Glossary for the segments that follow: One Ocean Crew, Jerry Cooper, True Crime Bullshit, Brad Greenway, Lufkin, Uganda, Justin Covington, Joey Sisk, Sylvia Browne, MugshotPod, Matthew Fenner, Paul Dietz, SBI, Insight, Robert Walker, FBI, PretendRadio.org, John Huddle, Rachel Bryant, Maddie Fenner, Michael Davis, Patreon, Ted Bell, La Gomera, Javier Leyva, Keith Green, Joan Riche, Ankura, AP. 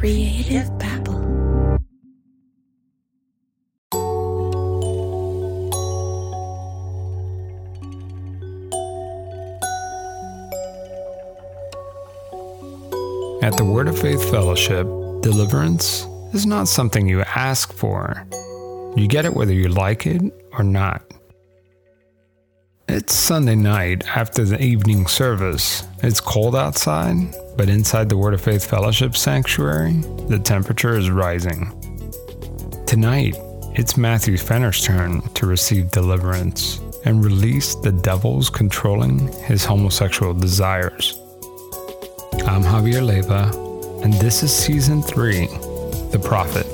Creative Babble. At the Word of Faith Fellowship, deliverance is not something you ask for. You get it whether you like it or not. It's Sunday night after the evening service. It's cold outside, but inside the Word of Faith Fellowship sanctuary, the temperature is rising. Tonight, it's Matthew Fenner's turn to receive deliverance and release the devils controlling his homosexual desires. I'm Javier Leyva, and this is Season 3, The Prophet.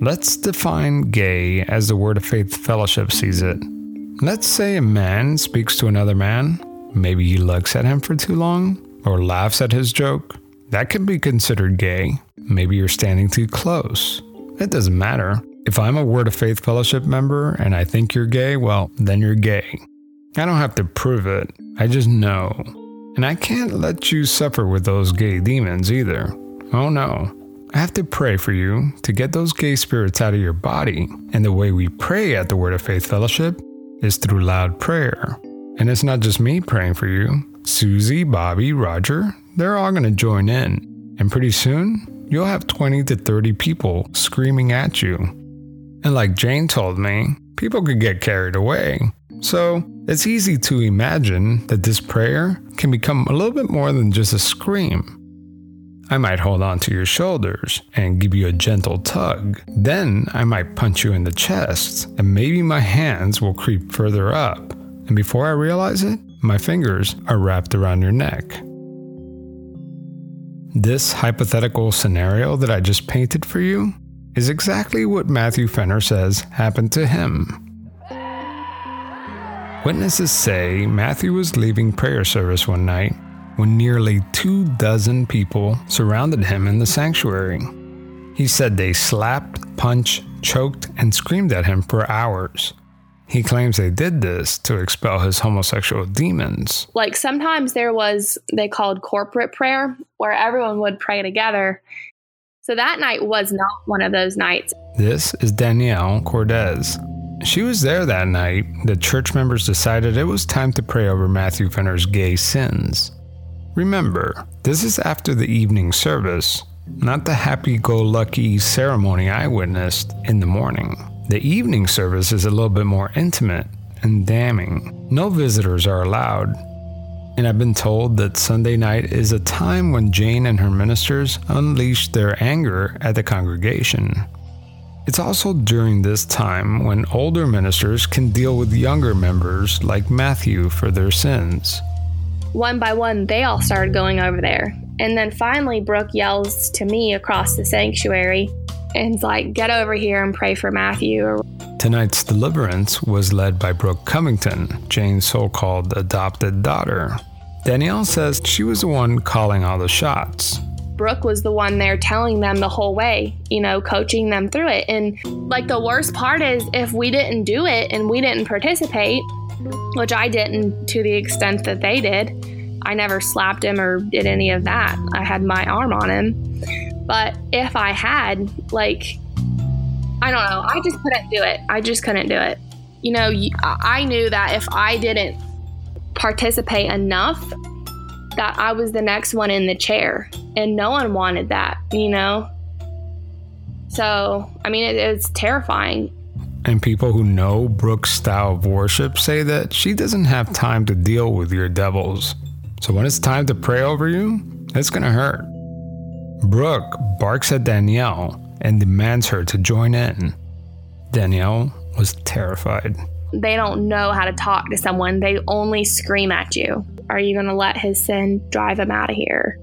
Let's define gay as the Word of Faith Fellowship sees it. Let's say a man speaks to another man. Maybe he looks at him for too long or laughs at his joke. That can be considered gay. Maybe you're standing too close. It doesn't matter. If I'm a Word of Faith Fellowship member and I think you're gay, well, then you're gay. I don't have to prove it. I just know. And I can't let you suffer with those gay demons either. Oh no. I have to pray for you to get those gay spirits out of your body, and the way we pray at the Word of Faith Fellowship is through loud prayer. And it's not just me praying for you. Susie, Bobby, Roger, they're all going to join in, and pretty soon you'll have 20 to 30 people screaming at you. And like Jane told me, people could get carried away. So it's easy to imagine that this prayer can become a little bit more than just a scream. I might hold on to your shoulders and give you a gentle tug. Then I might punch you in the chest, and maybe my hands will creep further up. And before I realize it, my fingers are wrapped around your neck. This hypothetical scenario that I just painted for you is exactly what Matthew Fenner says happened to him. Witnesses say Matthew was leaving prayer service one night when nearly 24 people surrounded him in the sanctuary. He said they slapped, punched, choked, and screamed at him for hours. He claims they did this to expel his homosexual demons. Like sometimes there was, they called corporate prayer, where everyone would pray together. So that night was not one of those nights. This is Danielle Cordes. She was there that night. The church members decided it was time to pray over Matthew Fenner's gay sins. Remember, this is after the evening service, not the happy-go-lucky ceremony I witnessed in the morning. The evening service is a little bit more intimate and damning. No visitors are allowed. And I've been told that Sunday night is a time when Jane and her ministers unleash their anger at the congregation. It's also during this time when older ministers can deal with younger members like Matthew for their sins. One by one, they all started going over there. And then finally, Brooke yells to me across the sanctuary and's like, get over here and pray for Matthew. Tonight's deliverance was led by Brooke Covington, Jane's so-called adopted daughter. Danielle says she was the one calling all the shots. Brooke was the one there telling them the whole way, coaching them through it. And like the worst part is if we didn't do it and we didn't participate, which I didn't to the extent that they did. I never slapped him or did any of that. I had my arm on him. But if I had, I just couldn't do it. I knew that if I didn't participate enough, that I was the next one in the chair. And no one wanted that, So, it's terrifying. And people who know Brooke's style of worship say that she doesn't have time to deal with your devils. So when it's time to pray over you, it's going to hurt. Brooke barks at Danielle and demands her to join in. Danielle was terrified. They don't know how to talk to someone. They only scream at you. Are you going to let his sin drive him out of here?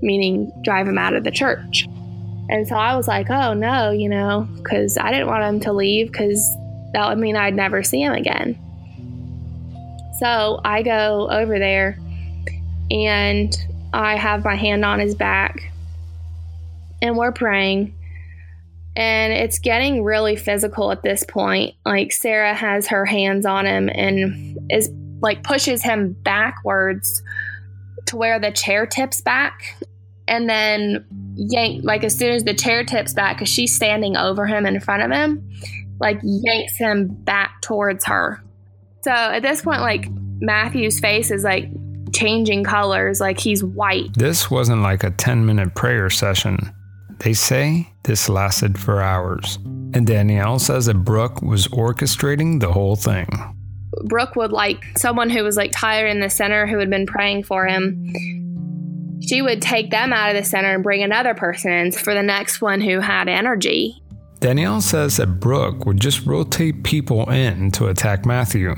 Meaning drive him out of the church. And so I was like, oh no, you know, because I didn't want him to leave because that would mean I'd never see him again. So I go over there and I have my hand on his back and we're praying. And it's getting really physical at this point. Like Sarah has her hands on him and is like pushes him backwards to where the chair tips back. And then yank, like as soon as the chair tips back, because she's standing over him in front of him, like yanks him back towards her. So at this point, like Matthew's face is like changing colors, like he's white. This wasn't like a 10-minute prayer session. They say this lasted for hours. And Danielle says that Brooke was orchestrating the whole thing. Brooke would like someone who was like tired in the center who had been praying for him. She would take them out of the center and bring another person in for the next one who had energy. Danielle says that Brooke would just rotate people in to attack Matthew.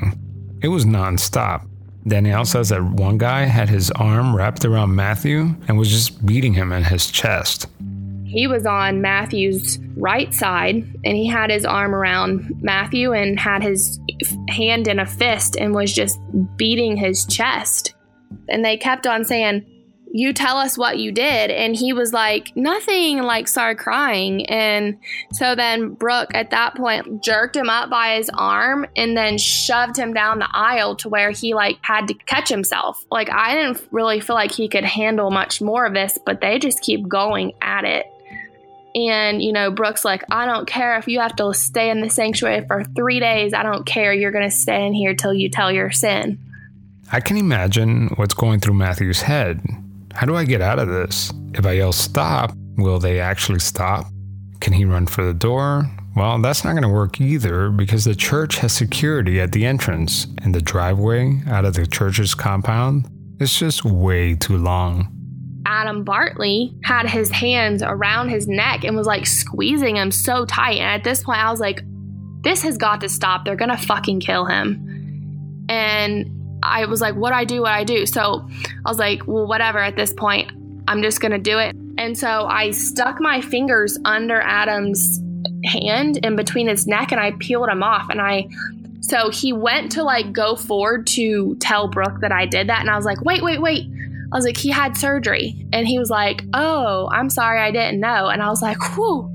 It was nonstop. Danielle says that one guy had his arm wrapped around Matthew and was just beating him in his chest. He was on Matthew's right side, and he had his arm around Matthew and had his hand in a fist and was just beating his chest. And they kept on saying, you tell us what you did. And he was like, nothing, like started crying. And so then Brooke at that point jerked him up by his arm and then shoved him down the aisle to where he like had to catch himself. Like I didn't really feel like he could handle much more of this, but they just keep going at it. And, you know, Brooke's like, I don't care if you have to stay in the sanctuary for 3 days. I don't care. You're going to stay in here till you tell your sin. I can imagine what's going through Matthew's head. How do I get out of this? If I yell stop, will they actually stop? Can he run for the door? Well, that's not going to work either because the church has security at the entrance and the driveway out of the church's compound is just way too long. Adam Bartley had his hands around his neck and was like squeezing him so tight. And at this point, I was like, this has got to stop. They're going to fucking kill him. And I was like, what do I do? So I was like, well, whatever. At this point, I'm just going to do it. And so I stuck my fingers under Adam's hand in between his neck and I peeled him off. And so he went to like go forward to tell Brooke that I did that. And I was like, wait. I was like, he had surgery. And he was like, oh, I'm sorry, I didn't know. And I was like, whew.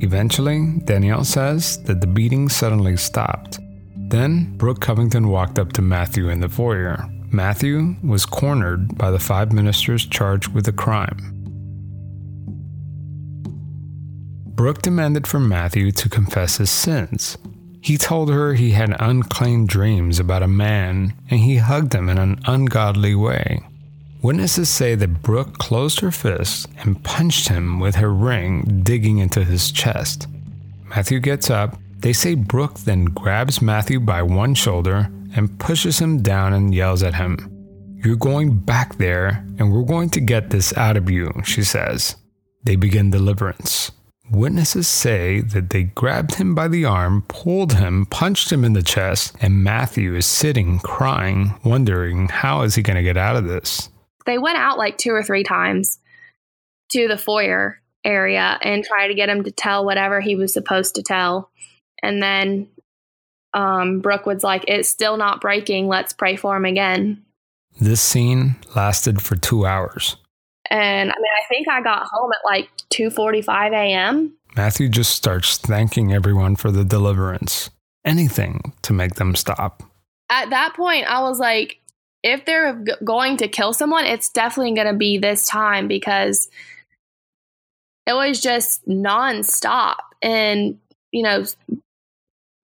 Eventually, Danielle says that the beating suddenly stopped. Then Brooke Covington walked up to Matthew in the foyer. Matthew was cornered by the 5 ministers charged with the crime. Brooke demanded from Matthew to confess his sins. He told her he had unclaimed dreams about a man, and he hugged him in an ungodly way. Witnesses say that Brooke closed her fist and punched him with her ring, digging into his chest. Matthew gets up. They say Brooke then grabs Matthew by one shoulder and pushes him down and yells at him. You're going back there and we're going to get this out of you, she says. They begin deliverance. Witnesses say that they grabbed him by the arm, pulled him, punched him in the chest, and Matthew is sitting, crying, wondering how is he going to get out of this? They went out like 2 or 3 times to the foyer area and tried to get him to tell whatever he was supposed to tell. And then Brooke was like, it's still not breaking. Let's pray for him again. This scene lasted for 2 hours. And I mean, I think I got home at like 2:45 a.m. Matthew just starts thanking everyone for the deliverance. Anything to make them stop. At that point, I was like, if they're going to kill someone, it's definitely going to be this time because it was just nonstop and, you know,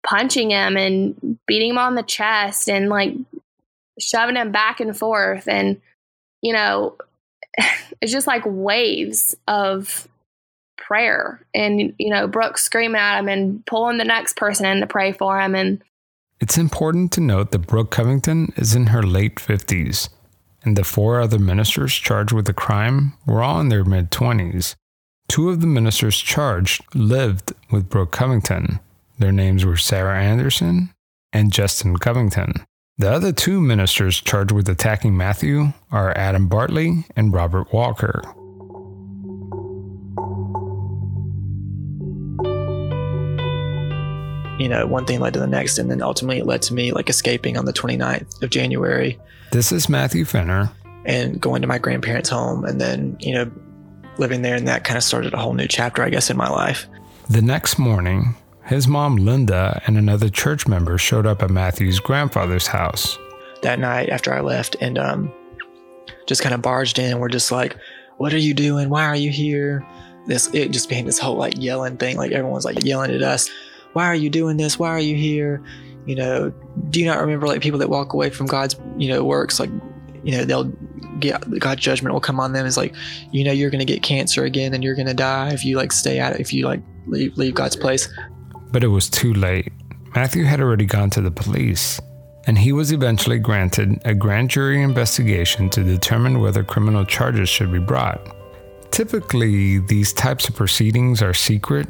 punching him and beating him on the chest and like shoving him back and forth. And, you know, it's just like waves of prayer and, you know, Brooke screaming at him and pulling the next person in to pray for him. And it's important to note that Brooke Covington is in her late 50s, and the 4 other ministers charged with the crime were all in their mid-20s. Two of the ministers charged lived with Brooke Covington. Their names were Sarah Anderson and Justin Covington. The other two ministers charged with attacking Matthew are Adam Bartley and Robert Walker. You know, one thing led to the next, and then ultimately it led to me escaping on the 29th of January. This is Matthew Fenner. And going to my grandparents' home, and then, living there, and that kind of started a whole new chapter, in my life. The next morning, his mom, Linda, and another church member showed up at Matthew's grandfather's house. That night after I left, and just kind of barged in, we're just like, what are you doing? Why are you here? It just became this whole yelling thing. Everyone's yelling at us. Why are you doing this? Why are you here? Do you not remember people that walk away from God's, works? They'll get, God's judgment will come on them. It's you're going to get cancer again and you're going to die if you stay at it, if you leave God's place. But it was too late. Matthew had already gone to the police, and he was eventually granted a grand jury investigation to determine whether criminal charges should be brought. Typically, these types of proceedings are secret,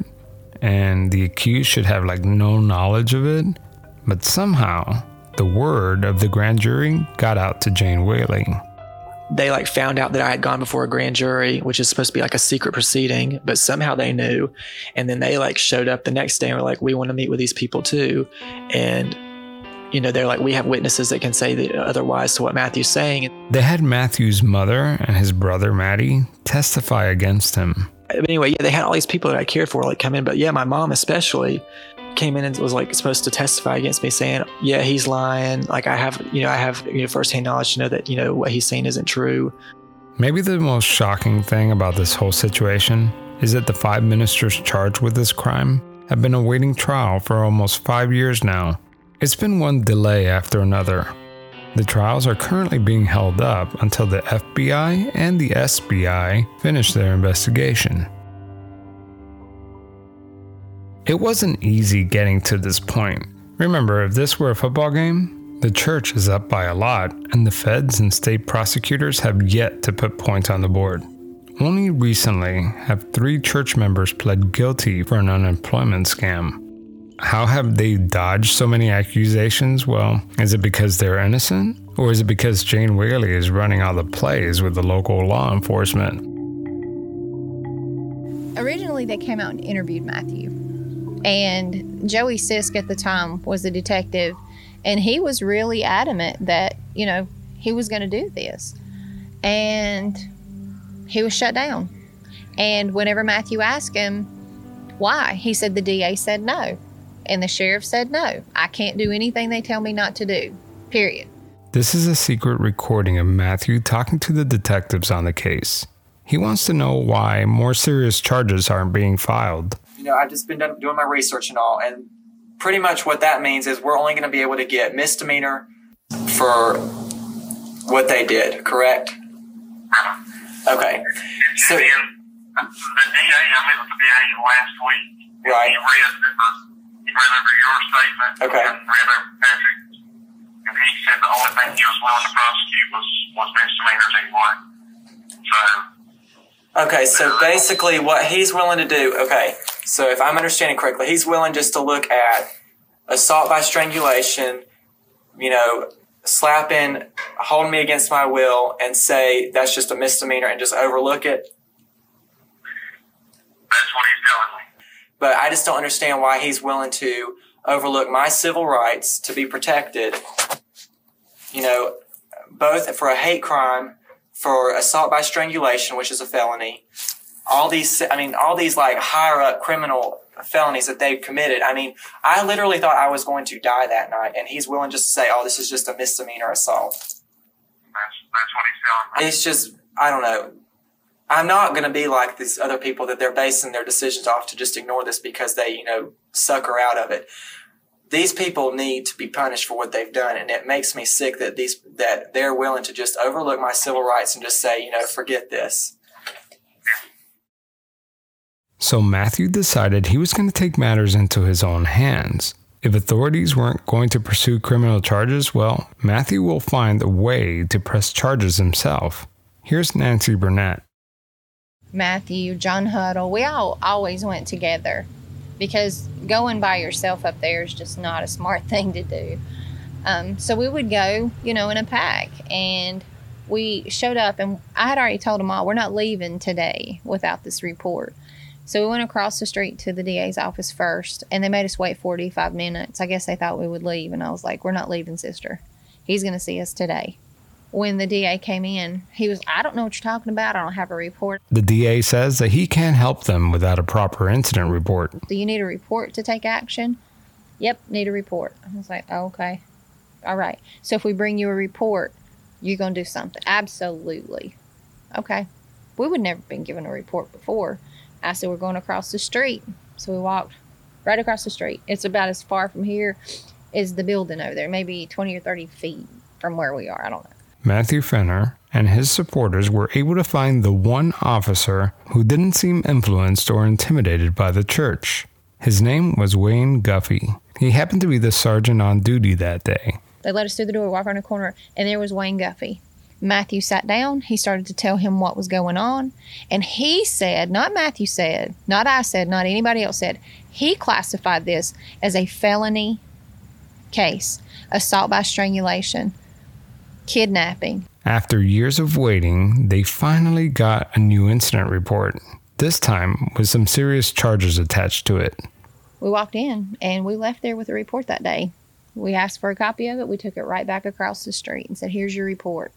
and the accused should have no knowledge of it, but somehow the word of the grand jury got out to Jane Whaley. They found out that I had gone before a grand jury, which is supposed to be a secret proceeding, but somehow they knew, and then they showed up the next day and were we want to meet with these people too, and they're we have witnesses that can say that otherwise to what Matthew's saying. They had Matthew's mother and his brother Maddie testify against him. But anyway, yeah, they had all these people that I cared for, come in. But yeah, my mom especially came in and was supposed to testify against me, saying, yeah, he's lying. I have firsthand knowledge to know that, what he's saying isn't true. Maybe the most shocking thing about this whole situation is that the five ministers charged with this crime have been awaiting trial for almost 5 years now. It's been one delay after another. The trials are currently being held up until the FBI and the SBI finish their investigation. It wasn't easy getting to this point. Remember, if this were a football game, the church is up by a lot, and the feds and state prosecutors have yet to put points on the board. Only recently have 3 church members pled guilty for an unemployment scam. How have they dodged so many accusations? Well, is it because they're innocent? Or is it because Jane Whaley is running all the plays with the local law enforcement? Originally, they came out and interviewed Matthew. And Joey Sisk at the time was a detective, and he was really adamant that, he was going to do this. And he was shut down. And whenever Matthew asked him why, he said the DA said no. And the sheriff said, no, I can't do anything they tell me not to do, period. This is a secret recording of Matthew talking to the detectives on the case. He wants to know why more serious charges aren't being filed. I've just been doing my research and all, and pretty much what that means is we're only going to be able to get misdemeanor for what they did, correct? Okay. So, the DA, I met with the DA last week. Right. He read over your statement. Okay. And read over Patrick's. And he said the only thing he was willing to prosecute was misdemeanors anyway. So. Okay, so basically what he's willing to do, okay, so if I'm understanding correctly, he's willing just to look at assault by strangulation, slapping, holding me against my will, and say that's just a misdemeanor and just overlook it. That's what he's telling me. But I just don't understand why he's willing to overlook my civil rights to be protected, both for a hate crime, for assault by strangulation, which is a felony, all these higher up criminal felonies that they've committed. I mean, I literally thought I was going to die that night, and he's willing just to say, oh, this is just a misdemeanor assault. That's what he's telling me. It's just, I don't know. I'm not going to be like these other people that they're basing their decisions off to just ignore this because they, sucker out of it. These people need to be punished for what they've done, and it makes me sick that they're willing to just overlook my civil rights and just say, forget this. So Matthew decided he was going to take matters into his own hands. If authorities weren't going to pursue criminal charges, well, Matthew will find a way to press charges himself. Here's Nancy Burnett. Matthew, John Huddle, we all always went together because going by yourself up there is just not a smart thing to do. So we would go, in a pack, and we showed up, and I had already told them all, we're not leaving today without this report. So we went across the street to the DA's office first, and they made us wait 45 minutes. I guess they thought we would leave, and I was like, we're not leaving, sister. He's going to see us today. When the DA came in, he was, I don't know what you're talking about. I don't have a report. The DA says that he can't help them without a proper incident report. Do you need a report to take action? Yep, need a report. I was like, oh, okay. All right. So if we bring you a report, you're going to do something. Absolutely. Okay. We would never been given a report before. I said, we're going across the street. So we walked right across the street. It's about as far from here as the building over there, maybe 20 or 30 feet from where we are. I don't know. Matthew Fenner and his supporters were able to find the one officer who didn't seem influenced or intimidated by the church. His name was Wayne Guffey. He happened to be the sergeant on duty that day. They let us through the door, walk around the corner, and there was Wayne Guffey. Matthew sat down. He started to tell him what was going on. And he said, not Matthew said, not I said, not anybody else said, he classified this as a felony case, assault by strangulation, kidnapping. After years of waiting, they finally got a new incident report, this time with some serious charges attached to it. We walked in, and we left there with a report that day. We asked for a copy of it. We took it right back across the street and said, here's your report.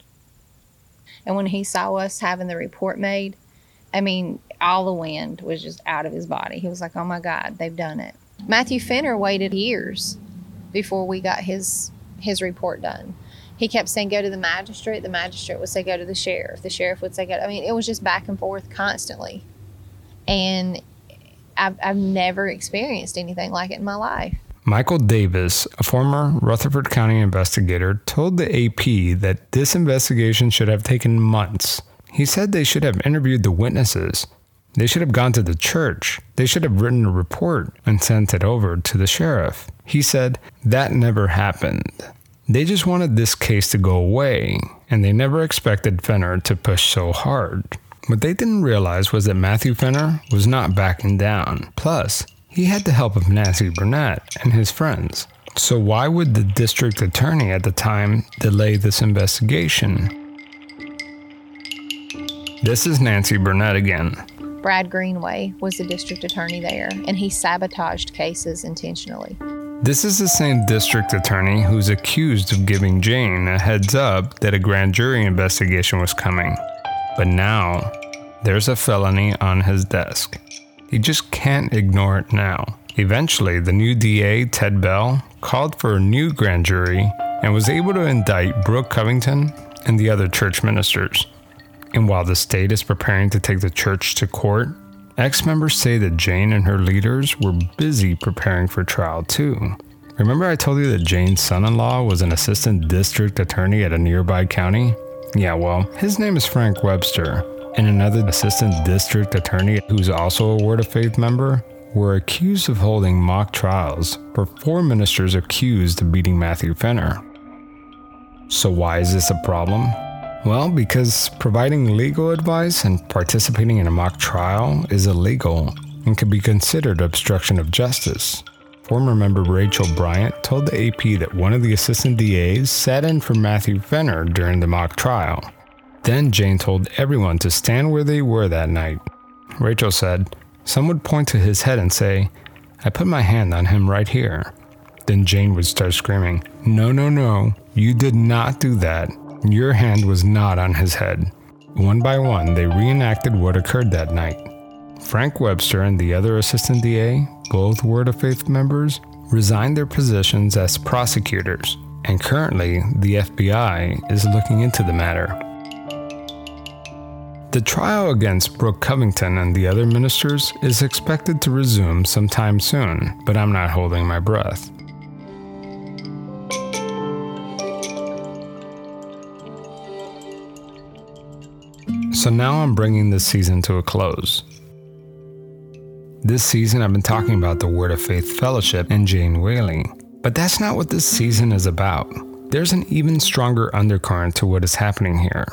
And when he saw us having the report made, I mean, all the wind was just out of his body. He was like, oh, my God, they've done it. Matthew Fenner waited years before we got his report done. He kept saying, go to the magistrate. The magistrate would say, go to the sheriff. The sheriff would say, go. I mean, it was just back and forth constantly. And I've never experienced anything like it in my life. Michael Davis, a former Rutherford County investigator, told the AP that this investigation should have taken months. He said they should have interviewed the witnesses. They should have gone to the church. They should have written a report and sent it over to the sheriff. He said that never happened. They just wanted this case to go away, and they never expected Fenner to push so hard. What they didn't realize was that Matthew Fenner was not backing down. Plus, he had the help of Nancy Burnett and his friends. So why would the district attorney at the time delay this investigation? This is Nancy Burnett again. Brad Greenway was the district attorney there, and he sabotaged cases intentionally. This is the same district attorney who's accused of giving Jane a heads up that a grand jury investigation was coming. But now, there's a felony on his desk. He just can't ignore it now. Eventually, the new DA, Ted Bell, called for a new grand jury and was able to indict Brooke Covington and the other church ministers. And while the state is preparing to take the church to court, ex-members say that Jane and her leaders were busy preparing for trial, too. Remember I told you that Jane's son-in-law was an assistant district attorney at a nearby county? Yeah, well, his name is Frank Webster, and another assistant district attorney who's also a Word of Faith member were accused of holding mock trials for four ministers accused of beating Matthew Fenner. So why is this a problem? Well, because providing legal advice and participating in a mock trial is illegal and could be considered obstruction of justice. Former member Rachel Bryant told the AP that one of the assistant DAs sat in for Matthew Fenner during the mock trial. Then Jane told everyone to stand where they were that night. Rachel said, "Some would point to his head and say, 'I put my hand on him right here.' Then Jane would start screaming, 'No, no, no, you did not do that. Your hand was not on his head.'" One by one, they reenacted what occurred that night. Frank Webster and the other assistant DA, both Word of Faith members, resigned their positions as prosecutors, and currently, the FBI is looking into the matter. The trial against Brooke Covington and the other ministers is expected to resume sometime soon, but I'm not holding my breath. So now I'm bringing this season to a close. This season I've been talking about the Word of Faith Fellowship and Jane Whaley, but that's not what this season is about. There's an even stronger undercurrent to what is happening here.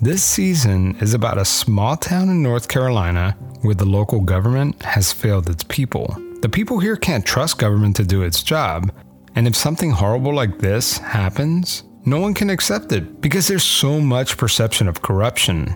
This season is about a small town in North Carolina where the local government has failed its people. The people here can't trust government to do its job, and if something horrible like this happens, no one can accept it because there's so much perception of corruption.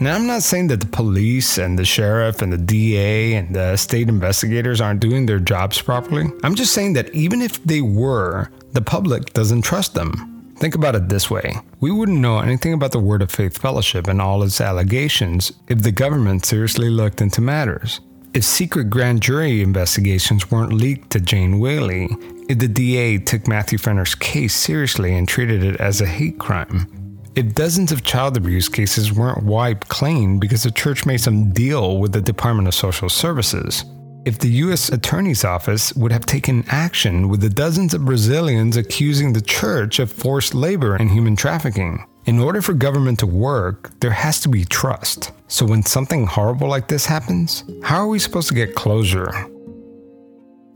Now, I'm not saying that the police and the sheriff and the DA and the state investigators aren't doing their jobs properly. I'm just saying that even if they were, the public doesn't trust them. Think about it this way. We wouldn't know anything about the Word of Faith Fellowship and all its allegations if the government seriously looked into matters. If secret grand jury investigations weren't leaked to Jane Whaley, if the DA took Matthew Fenner's case seriously and treated it as a hate crime, if dozens of child abuse cases weren't wiped clean because the church made some deal with the Department of Social Services, if the U.S. Attorney's Office would have taken action with the dozens of Brazilians accusing the church of forced labor and human trafficking. In order for government to work, there has to be trust. So when something horrible like this happens, how are we supposed to get closure?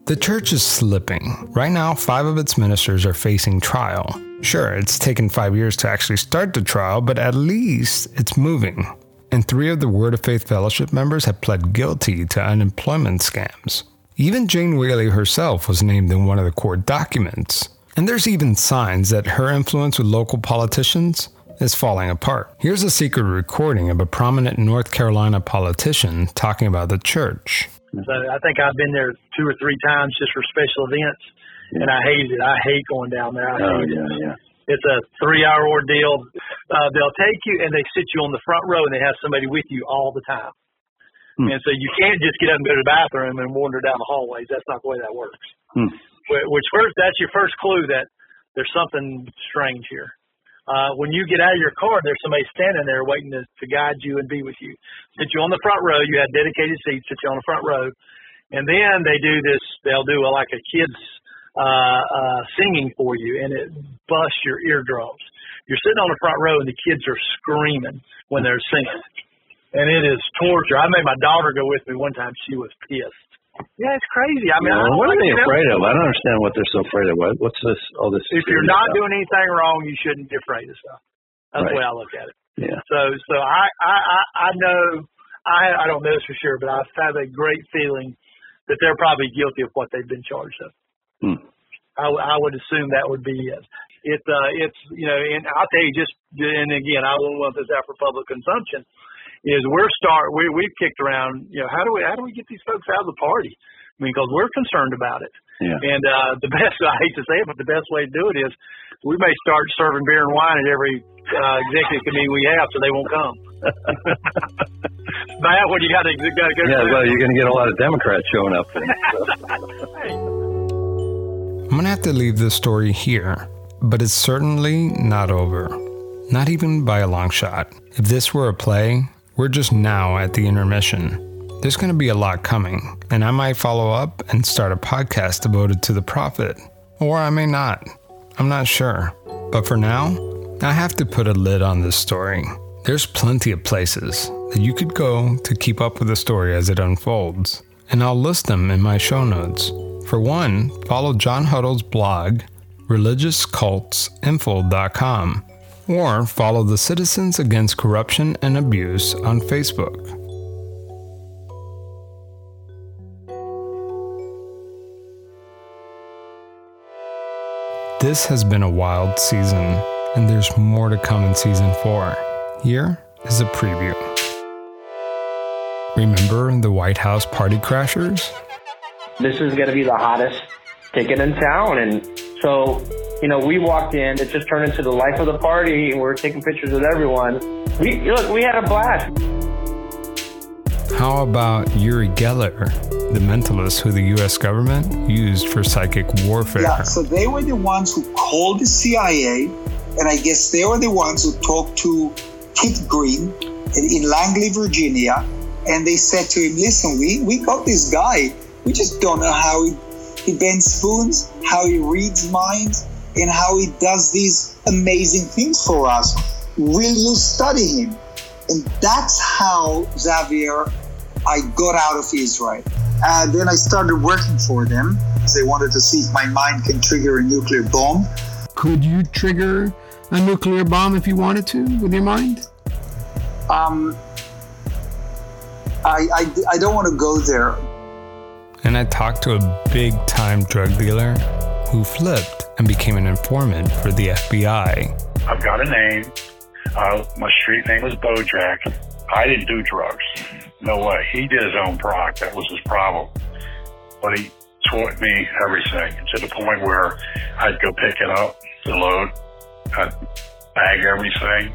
The church is slipping. Right now, 5 of its ministers are facing trial. Sure, it's taken 5 years to actually start the trial, but at least it's moving. And 3 of the Word of Faith Fellowship members have pled guilty to unemployment scams. Even Jane Whaley herself was named in one of the court documents. And there's even signs that her influence with local politicians is falling apart. Here's a secret recording of a prominent North Carolina politician talking about the church. So I think I've been there 2 or 3 times just for special events. Yeah. And I hate it. I hate going down there. I hate it. It's a 3-hour ordeal. They'll take you and they sit you on the front row and they have somebody with you all the time. Hmm. And so you can't just get up and go to the bathroom and wander down the hallways. That's not the way that works. Hmm. Which first, that's your first clue that there's something strange here. When you get out of your car, there's somebody standing there waiting to guide you and be with you. Sit you on the front row. You have dedicated seats. Sit you on the front row. And then they do this. They'll do like a kid's singing for you, and it busts your eardrums. You're sitting on the front row, and the kids are screaming when they're singing, and it is torture. I made my daughter go with me one time. She was pissed. Yeah, it's crazy. I mean, what are they afraid of? I don't understand what they're so afraid of. What's this? All this. If you're not doing anything wrong, you shouldn't be afraid of stuff. That's the way I look at it. Yeah. So I know I don't know this for sure, but I have a great feeling that they're probably guilty of what they've been charged of. Hmm. I would assume that would be it. It's you know, and I'll tell you just, and again, I won't want this out for public consumption. Is we've kicked around, you know, how do we get these folks out of the party? I mean, because we're concerned about it. Yeah. And the best, I hate to say it, but the best way to do it is we may start serving beer and wine at every executive committee we have, so they won't come. Bad when you got to go. Yeah, well, you're going to get a lot of Democrats showing up. Hey. I'm going to have to leave this story here, but it's certainly not over. Not even by a long shot. If this were a play, we're just now at the intermission. There's going to be a lot coming, and I might follow up and start a podcast devoted to the prophet. Or I may not. I'm not sure. But for now, I have to put a lid on this story. There's plenty of places that you could go to keep up with the story as it unfolds, and I'll list them in my show notes. For one, follow John Huddle's blog, religiouscultsinfo.com, or follow the Citizens Against Corruption and Abuse on Facebook. This has been a wild season, and there's more to come in season 4. Here is a preview. Remember the White House party crashers? This is going to be the hottest ticket in town. And so, you know, we walked in. It just turned into the life of the party, and we're taking pictures with everyone. We had a blast. How about Yuri Geller, the mentalist who the U.S. government used for psychic warfare? Yeah, so they were the ones who called the CIA, and I guess they were the ones who talked to Keith Green in Langley, Virginia, and they said to him, listen, we got this guy. We just don't know how he bends spoons, how he reads minds, and how he does these amazing things for us. Will you study him? And that's how, Javier, I got out of Israel. And then I started working for them. They wanted to see if my mind can trigger a nuclear bomb. Could you trigger a nuclear bomb if you wanted to with your mind? I don't want to go there. And I talked to a big-time drug dealer who flipped and became an informant for the FBI. I've got a name. My street name was BoJack. I didn't do drugs. No way. He did his own product. That was his problem. But he taught me everything to the point where I'd go pick it up, the load, I'd bag everything,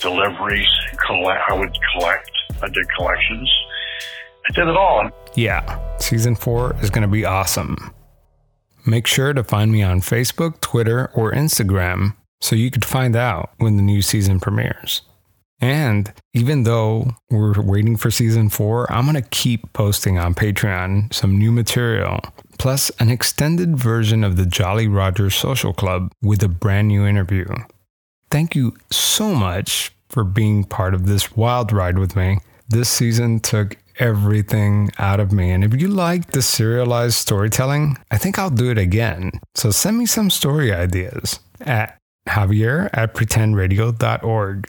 deliveries, I would collect. I did collections. I did it all. Yeah, season 4 is going to be awesome. Make sure to find me on Facebook, Twitter, or Instagram so you can find out when the new season premieres. And even though we're waiting for season 4, I'm going to keep posting on Patreon some new material, plus an extended version of the Jolly Roger Social Club with a brand new interview. Thank you so much for being part of this wild ride with me. This season took everything out of me. And if you like the serialized storytelling, I think I'll do it again. So send me some story ideas at Javier@PretendRadio.org.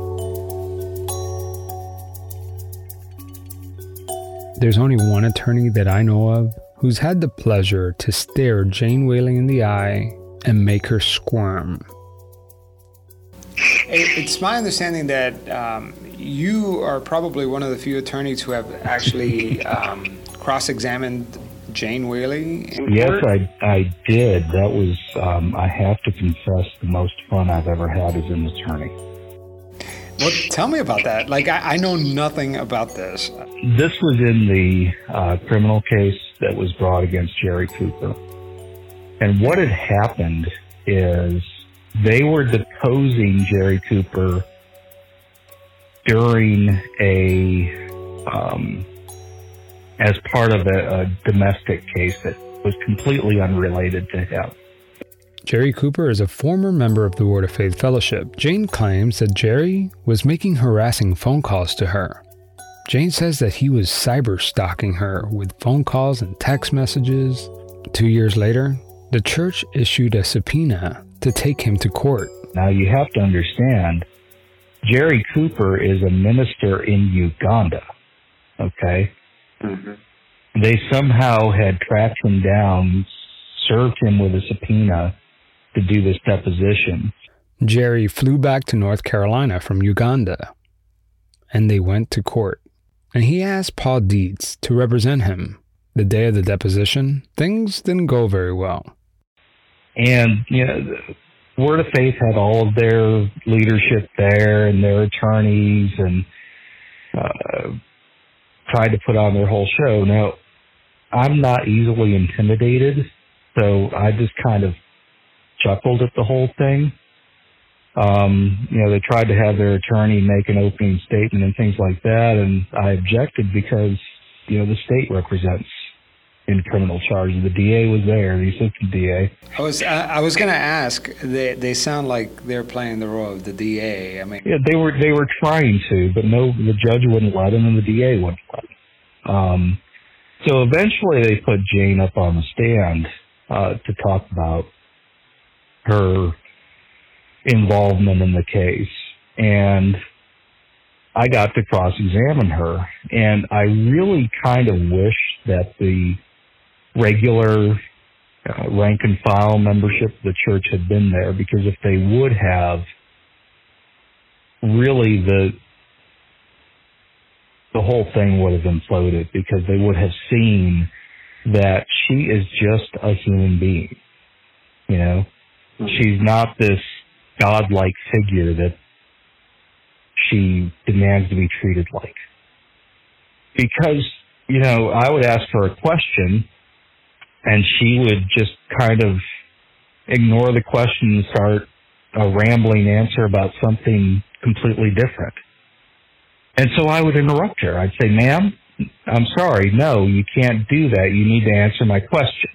There's only one attorney that I know of who's had the pleasure to stare Jane Whaley in the eye and make her squirm. It's my understanding that you are probably one of the few attorneys who have actually cross-examined Jane Whaley. Yes, I did. That was, I have to confess, the most fun I've ever had as an attorney. Well, tell me about that. Like, I know nothing about this. This was in the criminal case that was brought against Jerry Cooper. And what had happened is they were deposing Jerry Cooper during as part of a domestic case that was completely unrelated to him. Jerry Cooper is a former member of the Word of Faith Fellowship. Jane claims that Jerry was making harassing phone calls to her. Jane says that he was cyber-stalking her with phone calls and text messages. 2 years later, the church issued a subpoena to take him to court. Now you have to understand, Jerry Cooper is a minister in Uganda, okay? Mm-hmm. They somehow had tracked him down, served him with a subpoena to do this deposition. Jerry flew back to North Carolina from Uganda, and they went to court. And he asked Paul Dietz to represent him. The day of the deposition, things didn't go very well. And, you know, the Word of Faith had all of their leadership there and their attorneys and tried to put on their whole show. Now, I'm not easily intimidated, so I just kind of chuckled at the whole thing. You know, they tried to have their attorney make an opening statement and things like that, and I objected because, you know, the state represents in criminal charges. The DA was there, the assistant DA. I was going to ask. They sound like they're playing the role of the DA. I mean, yeah, they were trying to, but no, the judge wouldn't let them, and the DA wouldn't let them. So eventually, they put Jane up on the stand to talk about her involvement in the case, and I got to cross-examine her, and I really kind of wish that the regular rank and file membership of the church had been there, because if they would have, really the whole thing would have imploded, because they would have seen that she is just a human being, you know? She's not this godlike figure that she demands to be treated like. Because, you know, I would ask her a question, and she would just kind of ignore the question and start a rambling answer about something completely different. And so I would interrupt her. I'd say, ma'am, I'm sorry, no, you can't do that. You need to answer my question.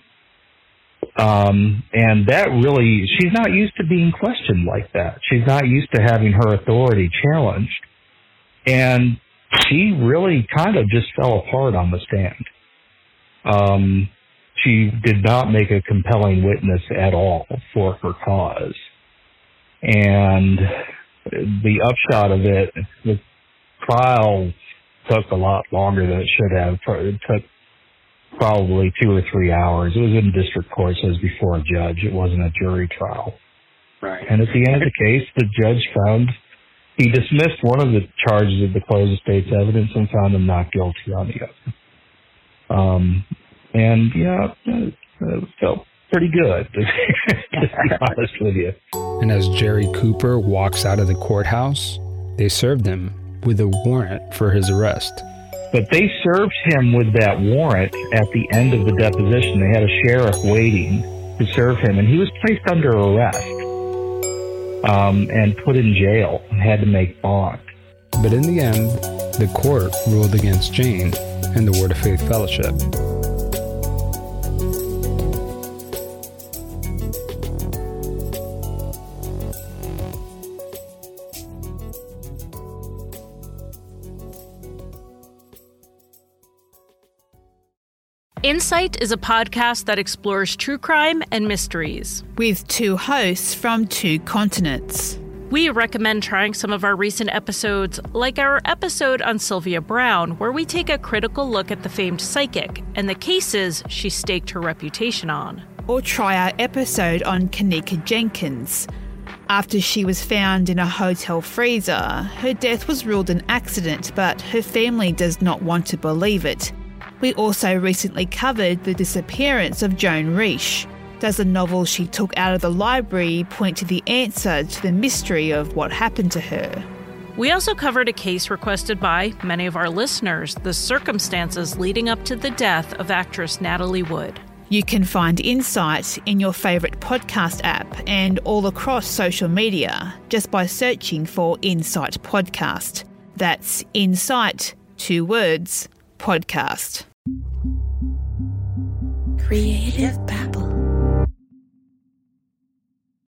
And that really, she's not used to being questioned like that. She's not used to having her authority challenged. And she really kind of just fell apart on the stand. She did not make a compelling witness at all for her cause. And the upshot of it, the trial took a lot longer than it should have. It took probably 2 or 3 hours. It was in district court, so it was before a judge. It wasn't a jury trial. Right. And at the end of the case, the judge found he dismissed one of the charges of the close of state's evidence and found him not guilty on the other. And, yeah, it felt pretty good, to be honest with you. And as Jerry Cooper walks out of the courthouse, they served him with a warrant for his arrest. But they served him with that warrant at the end of the deposition. They had a sheriff waiting to serve him, and he was placed under arrest and put in jail and had to make bond. But in the end, the court ruled against Jane and the Word of Faith Fellowship. Insight is a podcast that explores true crime and mysteries, with two hosts from two continents. We recommend trying some of our recent episodes, like our episode on Sylvia Browne, where we take a critical look at the famed psychic and the cases she staked her reputation on. Or try our episode on Kanika Jenkins. After she was found in a hotel freezer, her death was ruled an accident, but her family does not want to believe it. We also recently covered the disappearance of Joan Riche. Does the novel she took out of the library point to the answer to the mystery of what happened to her? We also covered a case requested by many of our listeners, the circumstances leading up to the death of actress Natalie Wood. You can find Insight in your favourite podcast app and all across social media just by searching for Insight Podcast. That's Insight, 2 words, podcast. Creative Babble.